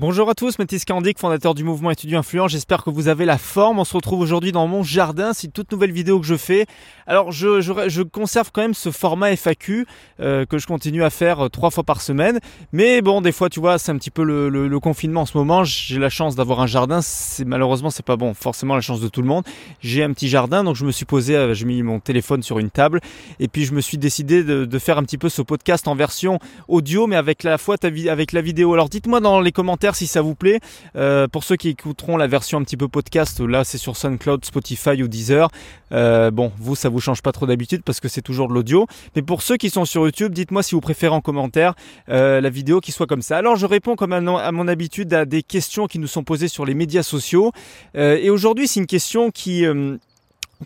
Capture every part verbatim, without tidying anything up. Bonjour à tous, Mathis Kalandyk, fondateur du mouvement Étudiant Influent. J'espère que vous avez la forme. On se retrouve aujourd'hui dans mon jardin. C'est une toute nouvelle vidéo que je fais. Alors, je, je, je conserve quand même ce format F A Q euh, que je continue à faire euh, trois fois par semaine. Mais bon, des fois, tu vois, c'est un petit peu le, le, le confinement en ce moment. J'ai la chance d'avoir un jardin. C'est, malheureusement, c'est pas bon. Forcément, la chance de tout le monde. J'ai un petit jardin, donc je me suis posé, euh, j'ai mis mon téléphone sur une table et puis je me suis décidé de, de faire un petit peu ce podcast en version audio, mais avec la fois ta, avec la vidéo. Alors, dites-moi dans les commentaires si ça vous plaît. Euh, pour ceux qui écouteront la version un petit peu podcast, là c'est sur SoundCloud, Spotify ou Deezer. Euh, bon, vous ça vous change pas trop d'habitude parce que c'est toujours de l'audio. Mais pour ceux qui sont sur YouTube, dites-moi si vous préférez en commentaire euh, la vidéo qui soit comme ça. Alors je réponds comme à, à mon habitude à des questions qui nous sont posées sur les médias sociaux. Euh, et aujourd'hui c'est une question qui... Euh,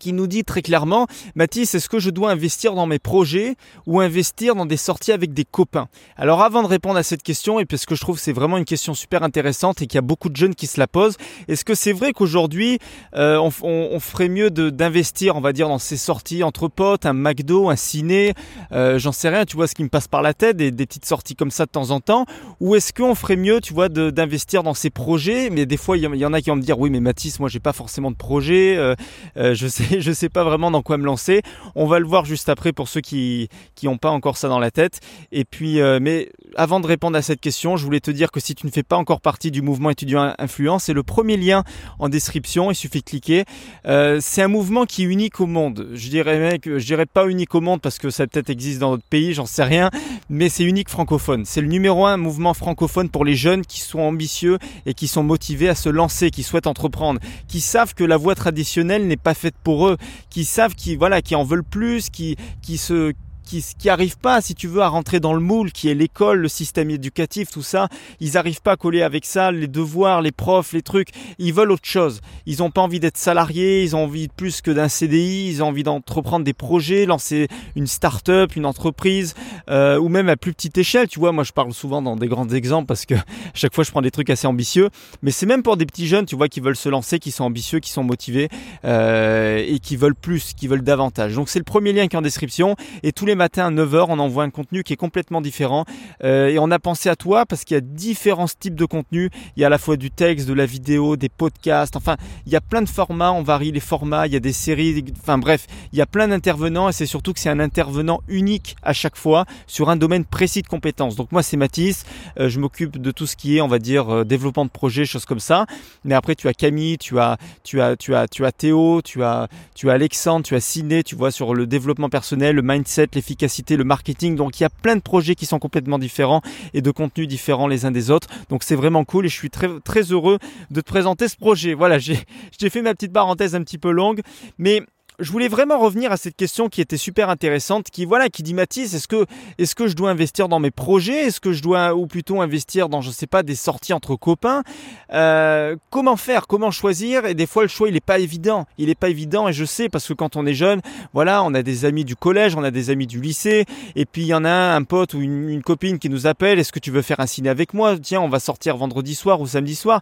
qui nous dit très clairement, Mathis, est-ce que je dois investir dans mes projets ou investir dans des sorties avec des copains? Alors avant de répondre à cette question, et parce que je trouve que c'est vraiment une question super intéressante et qu'il y a beaucoup de jeunes qui se la posent, est-ce que c'est vrai qu'aujourd'hui euh, on, on, on ferait mieux de, d'investir, on va dire, dans ces sorties entre potes, un McDo, un ciné, euh, j'en sais rien, tu vois, ce qui me passe par la tête, des, des petites sorties comme ça de temps en temps, ou est-ce qu'on ferait mieux, tu vois, de, d'investir dans ces projets? Mais des fois, il y, y en a qui vont me dire, oui, mais Mathis, moi, j'ai pas forcément de projet, euh, euh, je sais je ne sais pas vraiment dans quoi me lancer. On va le voir juste après pour ceux qui qui n'ont pas encore ça dans la tête. Et puis, euh, mais avant de répondre à cette question, je voulais te dire que si tu ne fais pas encore partie du mouvement Étudiant Influent, c'est le premier lien en description. Il suffit de cliquer. Euh, c'est un mouvement qui est unique au monde. Je dirais, mec, je dirais pas unique au monde parce que ça peut-être existe dans d'autres pays, j'en sais rien. Mais c'est unique francophone. C'est le numéro un mouvement francophone pour les jeunes qui sont ambitieux et qui sont motivés à se lancer, qui souhaitent entreprendre, qui savent que la voie traditionnelle n'est pas faite pour eux, qui savent qui voilà qui en veulent plus, qui qui se qui qui arrivent pas, si tu veux, à rentrer dans le moule qui est l'école, le système éducatif, tout ça. Ils arrivent pas à coller avec ça, les devoirs, les profs, les trucs. Ils veulent autre chose. Ils ont pas envie d'être salariés, ils ont envie de plus que d'un C D I, ils ont envie d'entreprendre des projets, lancer une start-up, une entreprise, euh, ou même à plus petite échelle. Tu vois, moi je parle souvent dans des grands exemples parce que à chaque fois je prends des trucs assez ambitieux, mais c'est même pour des petits jeunes, tu vois, qui veulent se lancer, qui sont ambitieux, qui sont motivés euh, et qui veulent plus, qui veulent davantage. Donc c'est le premier lien qui est en description et tous les matin à neuf heures, on envoie un contenu qui est complètement différent euh, et on a pensé à toi parce qu'il y a différents types de contenus. Il y a à la fois du texte, de la vidéo, des podcasts, enfin il y a plein de formats, on varie les formats, il y a des séries, des... enfin bref, il y a plein d'intervenants et c'est surtout que c'est un intervenant unique à chaque fois sur un domaine précis de compétences. Donc moi c'est Mathis, euh, je m'occupe de tout ce qui est, on va dire, euh, développement de projet, choses comme ça. Mais après tu as Camille, tu as tu as tu as tu as Théo, tu as tu as Alexandre, tu as Sydney, tu vois, sur le développement personnel, le mindset, les efficacité, le marketing. Donc il y a plein de projets qui sont complètement différents et de contenus différents les uns des autres. Donc c'est vraiment cool et je suis très très heureux de te présenter ce projet. Voilà, j'ai j'ai fait ma petite parenthèse un petit peu longue, mais je voulais vraiment revenir à cette question qui était super intéressante, qui voilà, qui dit Mathis, est-ce que est-ce que je dois investir dans mes projets, est-ce que je dois ou plutôt investir dans, je sais pas, des sorties entre copains, euh, comment faire, comment choisir? Et des fois le choix il est pas évident, il est pas évident et je sais parce que quand on est jeune, voilà, on a des amis du collège, on a des amis du lycée et puis il y en a un, un pote ou une, une copine qui nous appelle, est-ce que tu veux faire un ciné avec moi? Tiens, on va sortir vendredi soir ou samedi soir.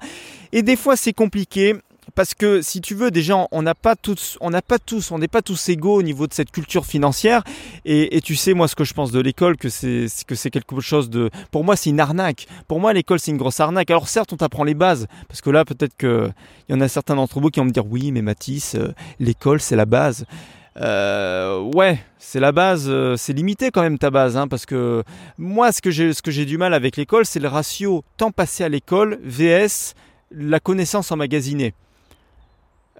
Et des fois c'est compliqué. Parce que si tu veux, déjà, on n'a pas tous, on n'a pas tous, on n'est pas tous égaux au niveau de cette culture financière. Et, et tu sais, moi, ce que je pense de l'école, que c'est que c'est quelque chose de, pour moi, c'est une arnaque. Pour moi, l'école, c'est une grosse arnaque. Alors certes, on t'apprend les bases, parce que là, peut-être que il y en a certains d'entre vous qui vont me dire, oui, mais Mathis, euh, l'école, c'est la base. Euh, ouais, c'est la base, euh, c'est limité quand même ta base, hein, parce que moi, ce que j'ai, ce que j'ai du mal avec l'école, c'est le ratio temps passé à l'école versus la connaissance emmagasinée.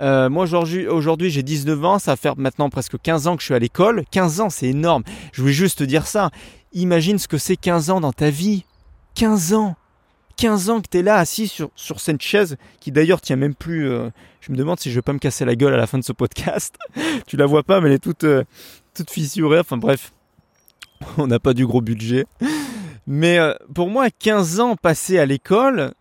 Euh, moi aujourd'hui, aujourd'hui j'ai dix-neuf ans, ça va faire maintenant presque quinze ans que je suis à l'école. quinze ans, c'est énorme. Je voulais juste te dire ça. Imagine ce que c'est quinze ans dans ta vie. quinze ans. quinze ans que tu es là assis sur, sur cette chaise qui d'ailleurs tient même plus. Euh, je me demande si je vais pas me casser la gueule à la fin de ce podcast. Tu la vois pas, mais elle est toute, euh, toute fissurée. Enfin bref, on n'a pas du gros budget. Mais euh, pour moi, quinze ans passés à l'école.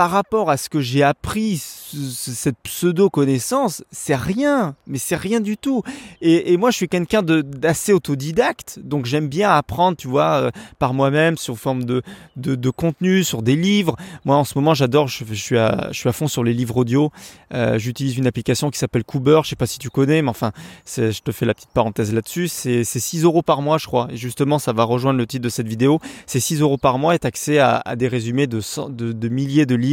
par rapport à ce que j'ai appris, ce, cette pseudo-connaissance, c'est rien, mais c'est rien du tout. Et, et moi, je suis quelqu'un de, d'assez autodidacte, donc j'aime bien apprendre, tu vois, euh, par moi-même, sur forme de, de, de contenu, sur des livres. Moi, en ce moment, j'adore, je, je, suis, à, je suis à fond sur les livres audio. Euh, j'utilise une application qui s'appelle Koober, je ne sais pas si tu connais, mais enfin, c'est, je te fais la petite parenthèse là-dessus. C'est, c'est six euros par mois, je crois. Et justement, ça va rejoindre le titre de cette vidéo. C'est six euros par mois et tu as accès à, à des résumés de, de, de milliers de livres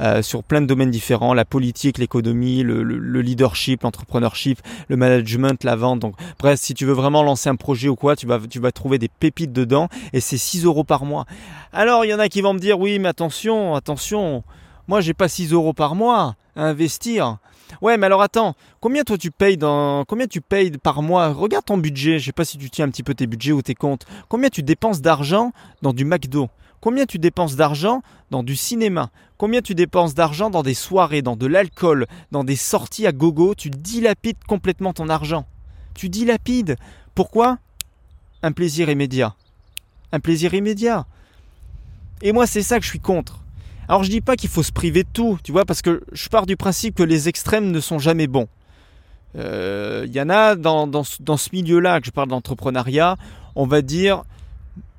euh, sur plein de domaines différents, la politique, l'économie, le, le, le leadership, l'entrepreneurship, le management, la vente. Donc, bref, si tu veux vraiment lancer un projet ou quoi, tu vas, tu vas trouver des pépites dedans et c'est six euros par mois. Alors, il y en a qui vont me dire, oui, mais attention, attention, moi, j'ai pas six euros par mois à investir. Ouais, mais alors attends, combien toi tu payes dans combien tu payes par mois? Regarde ton budget, je sais pas si tu tiens un petit peu tes budgets ou tes comptes. Combien tu dépenses d'argent dans du McDo? Combien tu dépenses d'argent dans du cinéma? Combien tu dépenses d'argent dans des soirées, dans de l'alcool, dans des sorties à gogo? Tu dilapides complètement ton argent. Tu dilapides. Pourquoi? Un plaisir immédiat. Un plaisir immédiat. Et moi, c'est ça que je suis contre. Alors je dis pas qu'il faut se priver de tout, tu vois, parce que je pars du principe que les extrêmes ne sont jamais bons. Il euh, y en a dans, dans, dans ce milieu-là, que je parle d'entrepreneuriat, on va dire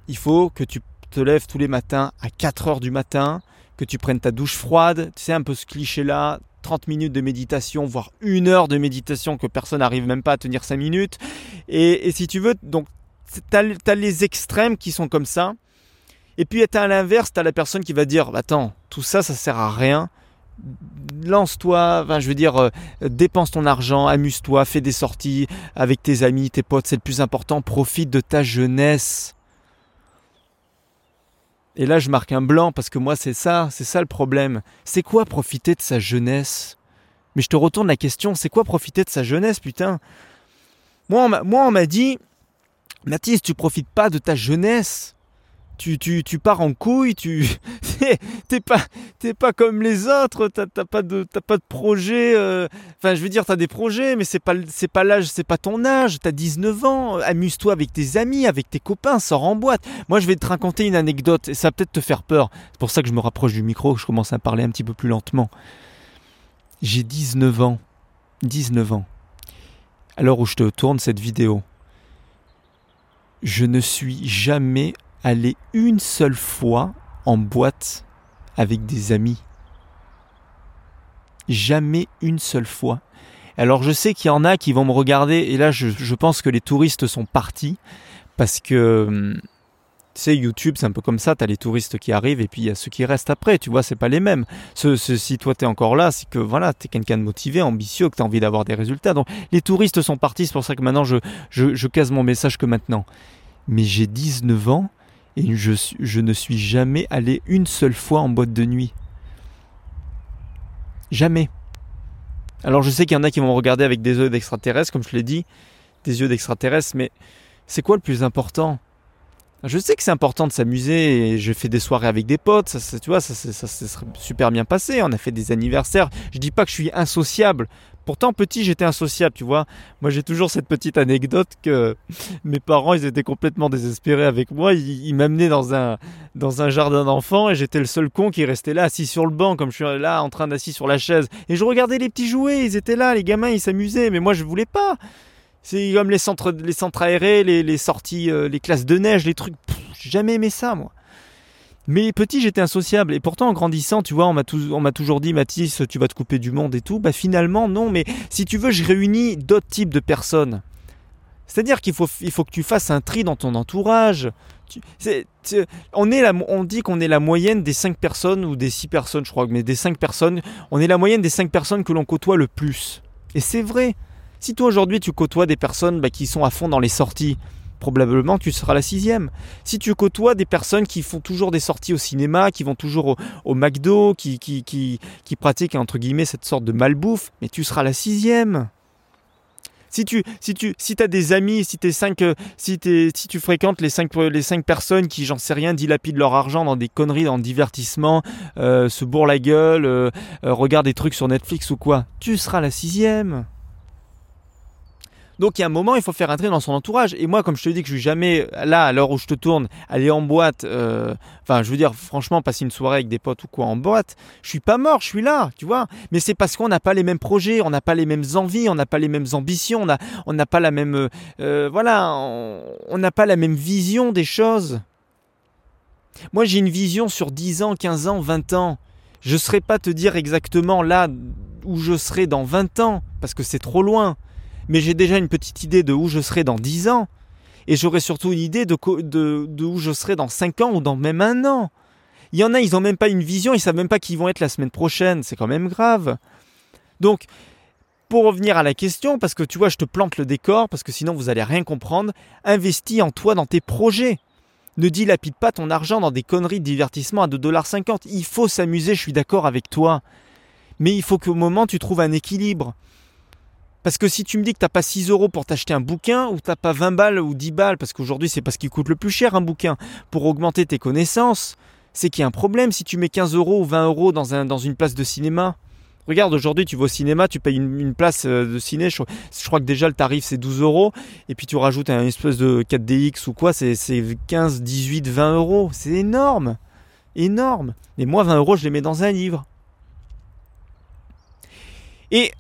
il faut que tu te lèves tous les matins à quatre heures du matin, que tu prennes ta douche froide, tu sais un peu ce cliché-là, trente minutes de méditation, voire une heure de méditation que personne n'arrive même pas à tenir cinq minutes. Et, et si tu veux, donc tu as les extrêmes qui sont comme ça. Et puis à l'inverse, tu as la personne qui va dire « Attends, tout ça, ça sert à rien. Lance-toi, enfin, je veux dire, euh, dépense ton argent, amuse-toi, fais des sorties avec tes amis, tes potes, c'est le plus important. Profite de ta jeunesse. » Et là, je marque un blanc parce que moi, c'est ça, c'est ça le problème. C'est quoi profiter de sa jeunesse? Mais je te retourne la question, c'est quoi profiter de sa jeunesse, putain? Moi, on m'a, moi, on m'a dit « Mathis, tu profites pas de ta jeunesse. » Tu, tu, tu pars en couille, tu t'es, t'es, pas, t'es pas comme les autres, t'as, t'as, pas, de, t'as pas de projet. Euh... Enfin, je veux dire, t'as des projets, mais c'est pas, c'est pas l'âge, c'est pas ton âge. T'as dix-neuf ans, amuse-toi avec tes amis, avec tes copains, sors en boîte. Moi, je vais te raconter une anecdote et ça va peut-être te faire peur. C'est pour ça que je me rapproche du micro, que je commence à parler un petit peu plus lentement. J'ai dix-neuf ans, dix-neuf ans, à l'heure où je te tourne cette vidéo, je ne suis jamais aller une seule fois en boîte avec des amis. Jamais une seule fois. Alors je sais qu'il y en a qui vont me regarder et là je, je pense que les touristes sont partis parce que tu sais YouTube c'est un peu comme ça, t'as les touristes qui arrivent et puis il y a ceux qui restent après, tu vois, c'est pas les mêmes. Ce, ce, si toi t'es encore là, c'est que voilà, t'es quelqu'un de motivé, ambitieux, que t'as envie d'avoir des résultats. Donc les touristes sont partis, c'est pour ça que maintenant je, je, je casse mon message que maintenant. Mais j'ai dix-neuf ans. Et je, je ne suis jamais allé une seule fois en boîte de nuit. Jamais. Alors je sais qu'il y en a qui vont me regarder avec des yeux d'extraterrestre, comme je l'ai dit. Des yeux d'extraterrestre, mais c'est quoi le plus important ? Je sais que c'est important de s'amuser et j'ai fait des soirées avec des potes, ça, ça, tu vois, ça s'est ça, ça, ça serait super bien passé, on a fait des anniversaires, je dis pas que je suis insociable, pourtant petit j'étais insociable, tu vois, moi j'ai toujours cette petite anecdote que mes parents ils étaient complètement désespérés avec moi, ils, ils m'amenaient dans un, dans un jardin d'enfants et j'étais le seul con qui restait là assis sur le banc comme je suis là en train d'assis sur la chaise et je regardais les petits jouets, ils étaient là, les gamins ils s'amusaient mais moi je voulais pas. C'est comme les centres, les centres aérés, les, les sorties, euh, les classes de neige, les trucs. Pff, j'ai jamais aimé ça, moi. Mais petit, j'étais insociable. Et pourtant, en grandissant, tu vois, on m'a, tout, on m'a toujours dit, Mathis, tu vas te couper du monde et tout. Bah finalement, non. Mais si tu veux, je réunis d'autres types de personnes. C'est-à-dire qu'il faut, il faut que tu fasses un tri dans ton entourage. Tu, c'est, tu, on, est la, on dit qu'on est la moyenne des cinq personnes ou des six personnes, je crois, mais des cinq personnes. On est la moyenne des cinq personnes que l'on côtoie le plus. Et c'est vrai. Si toi aujourd'hui tu côtoies des personnes bah, qui sont à fond dans les sorties, probablement tu seras la sixième. Si tu côtoies des personnes qui font toujours des sorties au cinéma, qui vont toujours au, au McDo, qui, qui, qui, qui pratiquent entre guillemets cette sorte de malbouffe, mais tu seras la sixième. Si tu, si tu si t'as des amis, si, t'es cinq, si, t'es, si tu fréquentes les cinq, les cinq personnes qui, j'en sais rien, dilapident leur argent dans des conneries, dans le divertissement, euh, se bourrent la gueule, euh, euh, regardent des trucs sur Netflix ou quoi, tu seras la sixième. Donc il y a un moment, il faut faire entrer dans son entourage. Et moi, comme je te dis que je suis jamais là à l'heure où je te tourne, aller en boîte, euh, enfin je veux dire franchement passer une soirée avec des potes ou quoi en boîte, je suis pas mort, je suis là, tu vois. Mais c'est parce qu'on n'a pas les mêmes projets, on n'a pas les mêmes envies, on n'a pas les mêmes ambitions, on a, on n'a pas la même, euh, voilà, on n'a pas la même vision des choses. Moi, j'ai une vision sur dix ans, quinze ans, vingt ans. Je ne saurais pas te dire exactement là où je serai dans vingt ans, parce que c'est trop loin. Mais j'ai déjà une petite idée de où je serai dans dix ans. Et j'aurai surtout une idée de, de, de où je serai dans cinq ans ou dans même un an. Il y en a, ils n'ont même pas une vision, ils ne savent même pas qui ils vont être la semaine prochaine. C'est quand même grave. Donc, pour revenir à la question, parce que tu vois, je te plante le décor, parce que sinon vous n'allez rien comprendre, investis en toi dans tes projets. Ne dilapide pas ton argent dans des conneries de divertissement à deux dollars cinquante. Il faut s'amuser, je suis d'accord avec toi. Mais il faut qu'au moment, tu trouves un équilibre. Parce que si tu me dis que tu n'as pas six euros pour t'acheter un bouquin, ou tu n'as pas vingt balles ou dix balles, parce qu'aujourd'hui, c'est parce qu'il coûte le plus cher un bouquin, pour augmenter tes connaissances, c'est qu'il y a un problème si tu mets quinze euros ou vingt euros dans, un, dans une place de cinéma. Regarde, aujourd'hui, tu vas au cinéma, tu payes une, une place de ciné. Je, je crois que déjà, le tarif, c'est douze euros. Et puis, tu rajoutes une espèce de quatre D X ou quoi. C'est, c'est quinze, dix-huit, vingt euros. C'est énorme. Énorme. Et moi, vingt euros, je les mets dans un livre. Et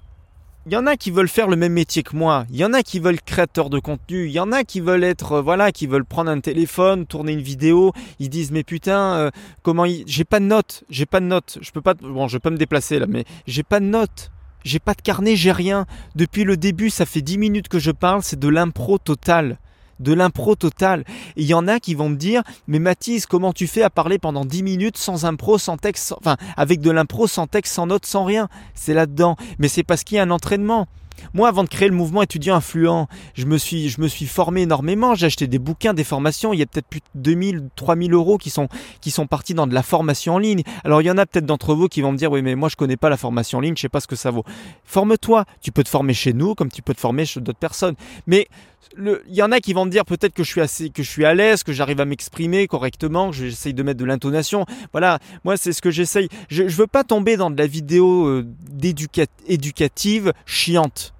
il y en a qui veulent faire le même métier que moi. Il y en a qui veulent créateur de contenu. Il y en a qui veulent être, voilà, qui veulent prendre un téléphone, tourner une vidéo. Ils disent, mais putain, euh, comment il... j'ai pas de notes, j'ai pas de notes. Je peux pas, bon, je vais pas me déplacer là, mais j'ai pas de notes, j'ai pas de carnet, j'ai rien. Depuis le début, ça fait dix minutes que je parle, c'est de l'impro totale. De l'impro totale. Et il y en a qui vont me dire, mais Mathis, comment tu fais à parler pendant dix minutes sans impro, sans texte, sans... enfin avec de l'impro, sans texte, sans notes, sans rien. C'est là-dedans. Mais c'est parce qu'il y a un entraînement. Moi, avant de créer le mouvement étudiant influent, je me suis, je me suis formé énormément. J'ai acheté des bouquins, des formations. Il y a peut-être plus de deux mille, trois mille euros qui sont, qui sont partis dans de la formation en ligne. Alors, il y en a peut-être d'entre vous qui vont me dire, oui, mais moi, je connais pas la formation en ligne, je sais pas ce que ça vaut. Forme-toi. Tu peux te former chez nous comme tu peux te former chez d'autres personnes. Mais le, il y en a qui vont me dire peut-être que je suis assez, que je suis à l'aise, que j'arrive à m'exprimer correctement, que j'essaye de mettre de l'intonation. Voilà. Moi, c'est ce que j'essaye. Je, je veux pas tomber dans de la vidéo euh, d'éducat, éducative chiante.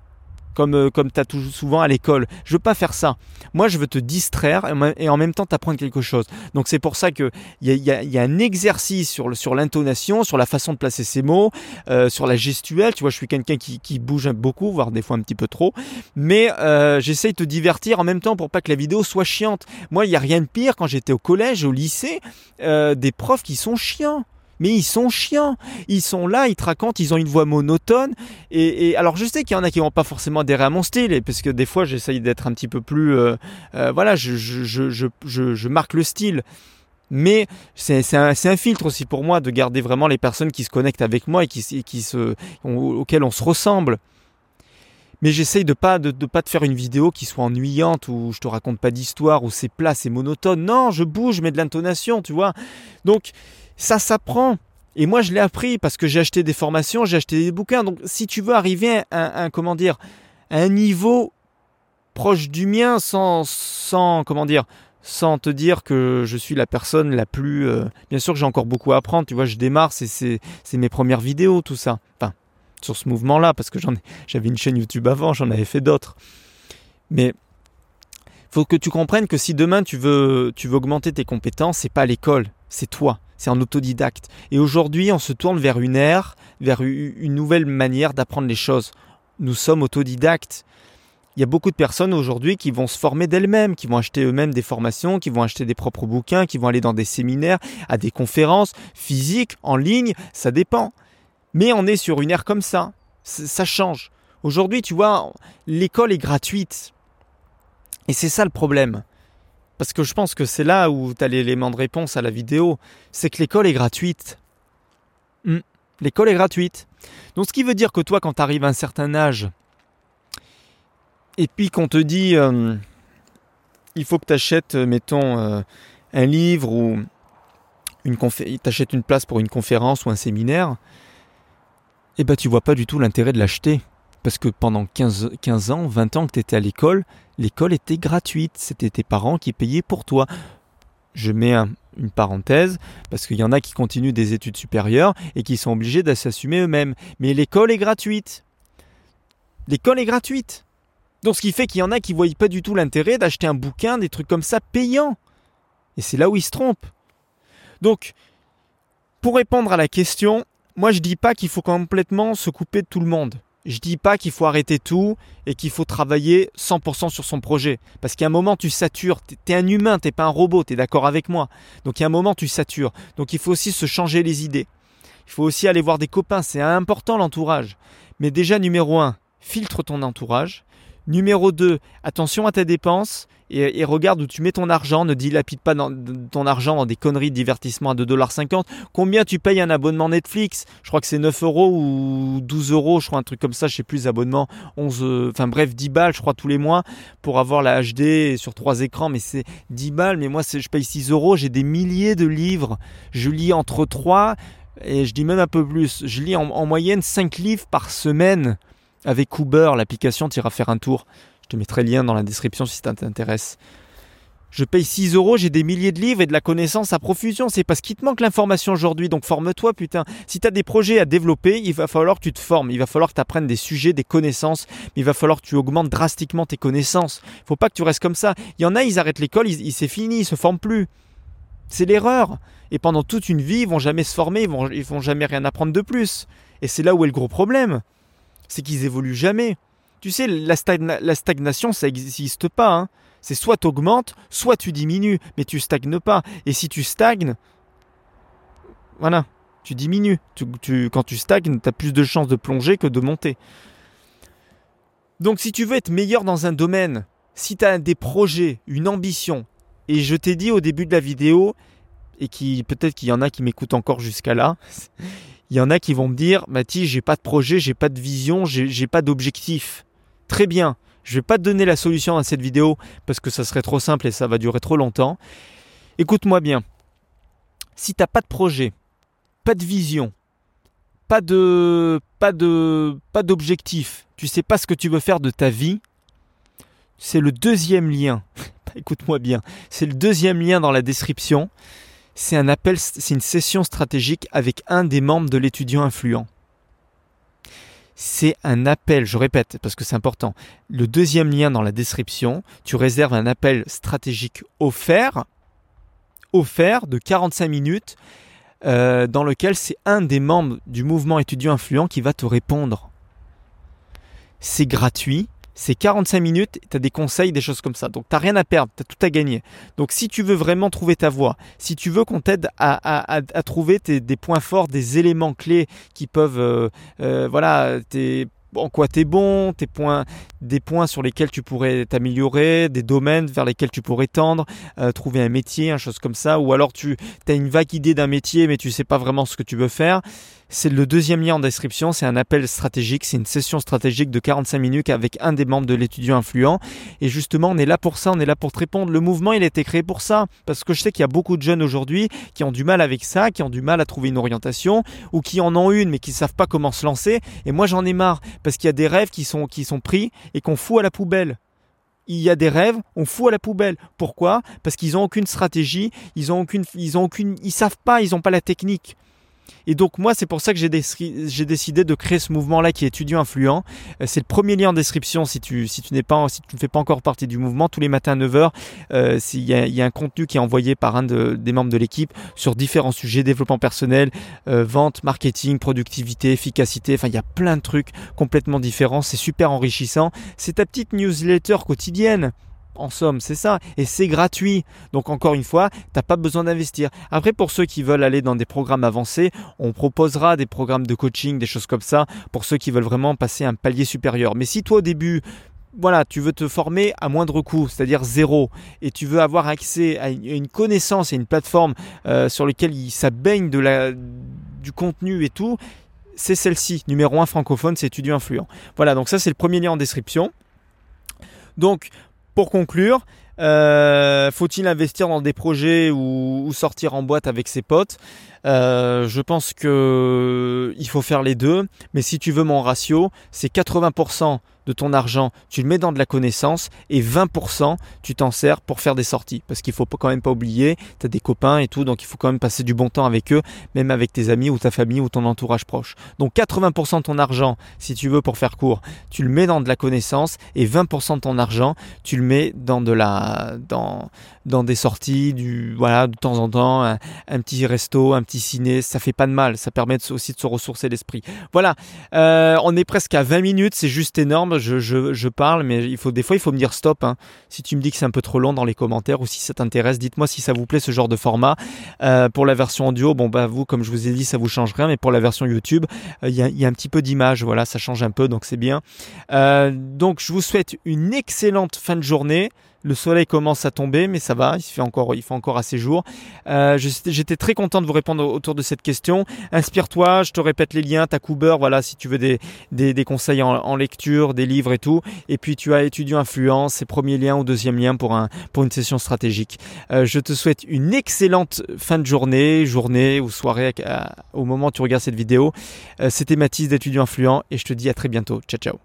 Comme, comme tu as toujours souvent à l'école. Je veux pas faire ça. Moi, je veux te distraire et en même temps t'apprendre quelque chose. Donc, c'est pour ça qu'il y, y, y a un exercice sur, le, sur l'intonation, sur la façon de placer ses mots, euh, sur la gestuelle. Tu vois, je suis quelqu'un qui, qui bouge beaucoup, voire des fois un petit peu trop. Mais euh, j'essaye de te divertir en même temps pour pas que la vidéo soit chiante. Moi, il n'y a rien de pire quand j'étais au collège, au lycée, euh, des profs qui sont chiants. Mais ils sont chiants, ils sont là, ils te racontent, ils ont une voix monotone. Et, et alors je sais qu'il y en a qui vont pas forcément adhérer à mon style, et parce que des fois j'essaye d'être un petit peu plus, euh, euh, voilà, je, je, je, je, je, je marque le style. Mais c'est, c'est, un, c'est un filtre aussi pour moi de garder vraiment les personnes qui se connectent avec moi et qui, et qui se, on, auxquelles on se ressemble. Mais j'essaye de pas de, de pas te faire une vidéo qui soit ennuyante, où je te raconte pas d'histoire, où c'est plat, c'est monotone. Non, je bouge, je mets de l'intonation, tu vois. Donc ça s'apprend. Et moi, je l'ai appris parce que j'ai acheté des formations, j'ai acheté des bouquins. Donc, si tu veux arriver à, à, à, comment dire, à un niveau proche du mien, sans, sans, comment dire, sans te dire que je suis la personne la plus... Euh... Bien sûr que j'ai encore beaucoup à apprendre. Tu vois, je démarre, c'est, c'est, c'est mes premières vidéos, tout ça. Enfin, sur ce mouvement-là, parce que j'en ai, j'avais une chaîne YouTube avant, j'en avais fait d'autres. Mais... faut que tu comprennes que si demain tu veux, tu veux augmenter tes compétences, c'est pas à l'école, c'est toi, c'est en autodidacte. Et aujourd'hui, on se tourne vers une ère, vers une nouvelle manière d'apprendre les choses. Nous sommes autodidactes. Il y a beaucoup de personnes aujourd'hui qui vont se former d'elles-mêmes, qui vont acheter eux-mêmes des formations, qui vont acheter des propres bouquins, qui vont aller dans des séminaires, à des conférences physiques, en ligne, ça dépend. Mais on est sur une ère comme ça, ça change. Aujourd'hui, tu vois, l'école est gratuite. Et c'est ça le problème. Parce que je pense que c'est là où tu as l'élément de réponse à la vidéo. C'est que l'école est gratuite. Mmh. L'école est gratuite. Donc ce qui veut dire que toi, quand tu arrives à un certain âge, et puis qu'on te dit, euh, il faut que tu achètes, mettons, euh, un livre ou une confé- t'achètes une place pour une conférence ou un séminaire, eh ben, tu vois pas du tout l'intérêt de l'acheter. Parce que pendant quinze, quinze ans, vingt ans que tu étais à l'école, l'école était gratuite. C'était tes parents qui payaient pour toi. Je mets un, une parenthèse, parce qu'il y en a qui continuent des études supérieures et qui sont obligés de s'assumer eux-mêmes. Mais l'école est gratuite. L'école est gratuite. Donc ce qui fait qu'il y en a qui ne voient pas du tout l'intérêt d'acheter un bouquin, des trucs comme ça, payants. Et c'est là où ils se trompent. Donc, pour répondre à la question, moi je ne dis pas qu'il faut complètement se couper de tout le monde. Je ne dis pas qu'il faut arrêter tout et qu'il faut travailler cent pour cent sur son projet. Parce qu'à un moment, tu satures. Tu es un humain, tu n'es pas un robot, tu es d'accord avec moi. Donc, à un moment, tu satures. Donc, il faut aussi se changer les idées. Il faut aussi aller voir des copains. C'est important l'entourage. Mais déjà, numéro un, filtre ton entourage. Numéro deux, attention à tes dépenses et, et regarde où tu mets ton argent. Ne dilapide pas dans, ton argent dans des conneries de divertissement à deux dollars cinquante. Combien tu payes un abonnement Netflix ? Je crois que c'est neuf euros ou douze euros, je crois, un truc comme ça. Je ne sais plus, abonnement onze, enfin bref, dix balles, je crois, tous les mois pour avoir la H D sur trois écrans. Mais c'est dix balles, mais moi, c'est, je paye six euros. J'ai des milliers de livres. Je lis entre trois et je dis même un peu plus. Je lis en, en moyenne cinq livres par semaine. Avec Koober, l'application, tu iras faire un tour. Je te mettrai le lien dans la description si ça t'intéresse. Je paye six euros, j'ai des milliers de livres et de la connaissance à profusion. C'est parce qu'il te manque l'information aujourd'hui, donc forme-toi, putain. Si tu as des projets à développer, il va falloir que tu te formes. Il va falloir que tu apprennes des sujets, des connaissances. Mais il va falloir que tu augmentes drastiquement tes connaissances. Il ne faut pas que tu restes comme ça. Il y en a, ils arrêtent l'école, ils, ils, c'est fini, ils ne se forment plus. C'est l'erreur. Et pendant toute une vie, ils ne vont jamais se former, ils ne vont, ils vont jamais rien apprendre de plus. Et c'est là où est le gros problème. C'est qu'ils évoluent jamais. Tu sais, la, stagna- la stagnation, ça n'existe pas. Hein. C'est soit tu augmentes, soit tu diminues, mais tu stagnes pas. Et si tu stagnes, voilà, tu diminues. Tu, tu, quand tu stagnes, tu as plus de chances de plonger que de monter. Donc si tu veux être meilleur dans un domaine, si tu as des projets, une ambition, et je t'ai dit au début de la vidéo, et qui, peut-être qu'il y en a qui m'écoutent encore jusqu'à là, il y en a qui vont me dire « Mathis, j'ai pas de projet, j'ai pas de vision, j'ai, j'ai pas d'objectif. » Très bien, je vais pas te donner la solution à cette vidéo parce que ça serait trop simple et ça va durer trop longtemps. Écoute-moi bien, si t'as pas de projet, pas de vision, pas de, pas de, pas d'objectif, tu sais pas ce que tu veux faire de ta vie, c'est le deuxième lien. Écoute-moi bien, c'est le deuxième lien dans la description. C'est un appel, c'est une session stratégique avec un des membres de l'étudiant influent. C'est un appel, je répète parce que c'est important. Le deuxième lien dans la description, tu réserves un appel stratégique offert, offert de quarante-cinq minutes, euh, dans lequel c'est un des membres du mouvement étudiant influent qui va te répondre. C'est gratuit. C'est quarante-cinq minutes, tu as des conseils, des choses comme ça. Donc, tu n'as rien à perdre, tu as tout à gagner. Donc, si tu veux vraiment trouver ta voie, si tu veux qu'on t'aide à, à, à, à trouver tes, des points forts, des éléments clés qui peuvent, euh, euh, voilà, tes, en quoi tu es bon, tes points, des points sur lesquels tu pourrais t'améliorer, des domaines vers lesquels tu pourrais tendre, euh, trouver un métier, une chose comme ça, ou alors tu as une vague idée d'un métier, mais tu ne sais pas vraiment ce que tu veux faire. C'est le deuxième lien en description, c'est un appel stratégique, c'est une session stratégique de quarante-cinq minutes avec un des membres de l'étudiant influent. Et justement, on est là pour ça, on est là pour te répondre. Le mouvement, il a été créé pour ça, parce que je sais qu'il y a beaucoup de jeunes aujourd'hui qui ont du mal avec ça, qui ont du mal à trouver une orientation, ou qui en ont une mais qui ne savent pas comment se lancer. Et moi, j'en ai marre, parce qu'il y a des rêves qui sont, qui sont pris et qu'on fout à la poubelle. Il y a des rêves, on fout à la poubelle. Pourquoi ? Parce qu'ils n'ont aucune stratégie, ils ont aucune, ils ont aucune, ils savent pas, ils n'ont pas la technique. Et donc moi, c'est pour ça que j'ai, dé- j'ai décidé de créer ce mouvement-là qui est étudiant influent. C'est le premier lien en description si tu, si tu, n'es pas, si tu ne fais pas encore partie du mouvement. Tous les matins à neuf heures, euh, il y, y a un contenu qui est envoyé par un de, des membres de l'équipe sur différents sujets, développement personnel, euh, vente, marketing, productivité, efficacité. Enfin, il y a plein de trucs complètement différents. C'est super enrichissant. C'est ta petite newsletter quotidienne. En somme, c'est ça. Et c'est gratuit. Donc, encore une fois, tu n'as pas besoin d'investir. Après, pour ceux qui veulent aller dans des programmes avancés, on proposera des programmes de coaching, des choses comme ça, pour ceux qui veulent vraiment passer un palier supérieur. Mais si toi, au début, voilà, tu veux te former à moindre coût, c'est-à-dire zéro, et tu veux avoir accès à une connaissance et une plateforme euh, sur laquelle ça baigne de la, du contenu et tout, c'est celle-ci. Numéro un francophone, c'est Étudiant Influent. Voilà, donc ça, c'est le premier lien en description. Donc, pour conclure, euh, faut-il investir dans des projets ou, ou sortir en boîte avec ses potes ? Euh, je pense qu'il faut faire les deux. Mais si tu veux mon ratio, c'est quatre-vingts pour cent de ton argent, tu le mets dans de la connaissance et vingt pour cent tu t'en sers pour faire des sorties. Parce qu'il ne faut quand même pas oublier, tu as des copains et tout, donc il faut quand même passer du bon temps avec eux, même avec tes amis ou ta famille ou ton entourage proche. Donc quatre-vingts pour cent de ton argent, si tu veux pour faire court, tu le mets dans de la connaissance et vingt pour cent de ton argent, tu le mets dans, de la, dans, dans des sorties, du, voilà, de temps en temps, un, un petit resto, un petit ciné, ça ne fait pas de mal, ça permet aussi de se ressourcer l'esprit. Voilà, euh, on est presque à vingt minutes, c'est juste énorme. Je, je, je parle, mais il faut, des fois, il faut me dire stop. Hein. Si tu me dis que c'est un peu trop long dans les commentaires ou si ça t'intéresse, dites-moi si ça vous plaît ce genre de format. Euh, pour la version audio, bon, bah, vous, comme je vous ai dit, ça vous change rien, mais pour la version YouTube, il y a, y a un petit peu d'image, voilà, ça change un peu, donc c'est bien. Euh, donc, je vous souhaite une excellente fin de journée. Le soleil commence à tomber, mais ça va, il fait encore, il fait encore assez jour. Euh, j'étais très content de vous répondre autour de cette question. Inspire-toi, je te répète les liens, t'as Koober, voilà, si tu veux des, des, des conseils en, en lecture, des livres et tout. Et puis tu as Étudiant Influent, c'est premier lien ou deuxième lien pour, un, pour une session stratégique. Euh, je te souhaite une excellente fin de journée, journée ou soirée à, à, au moment où tu regardes cette vidéo. Euh, c'était Mathis d'Étudiant Influent et je te dis à très bientôt. Ciao, ciao.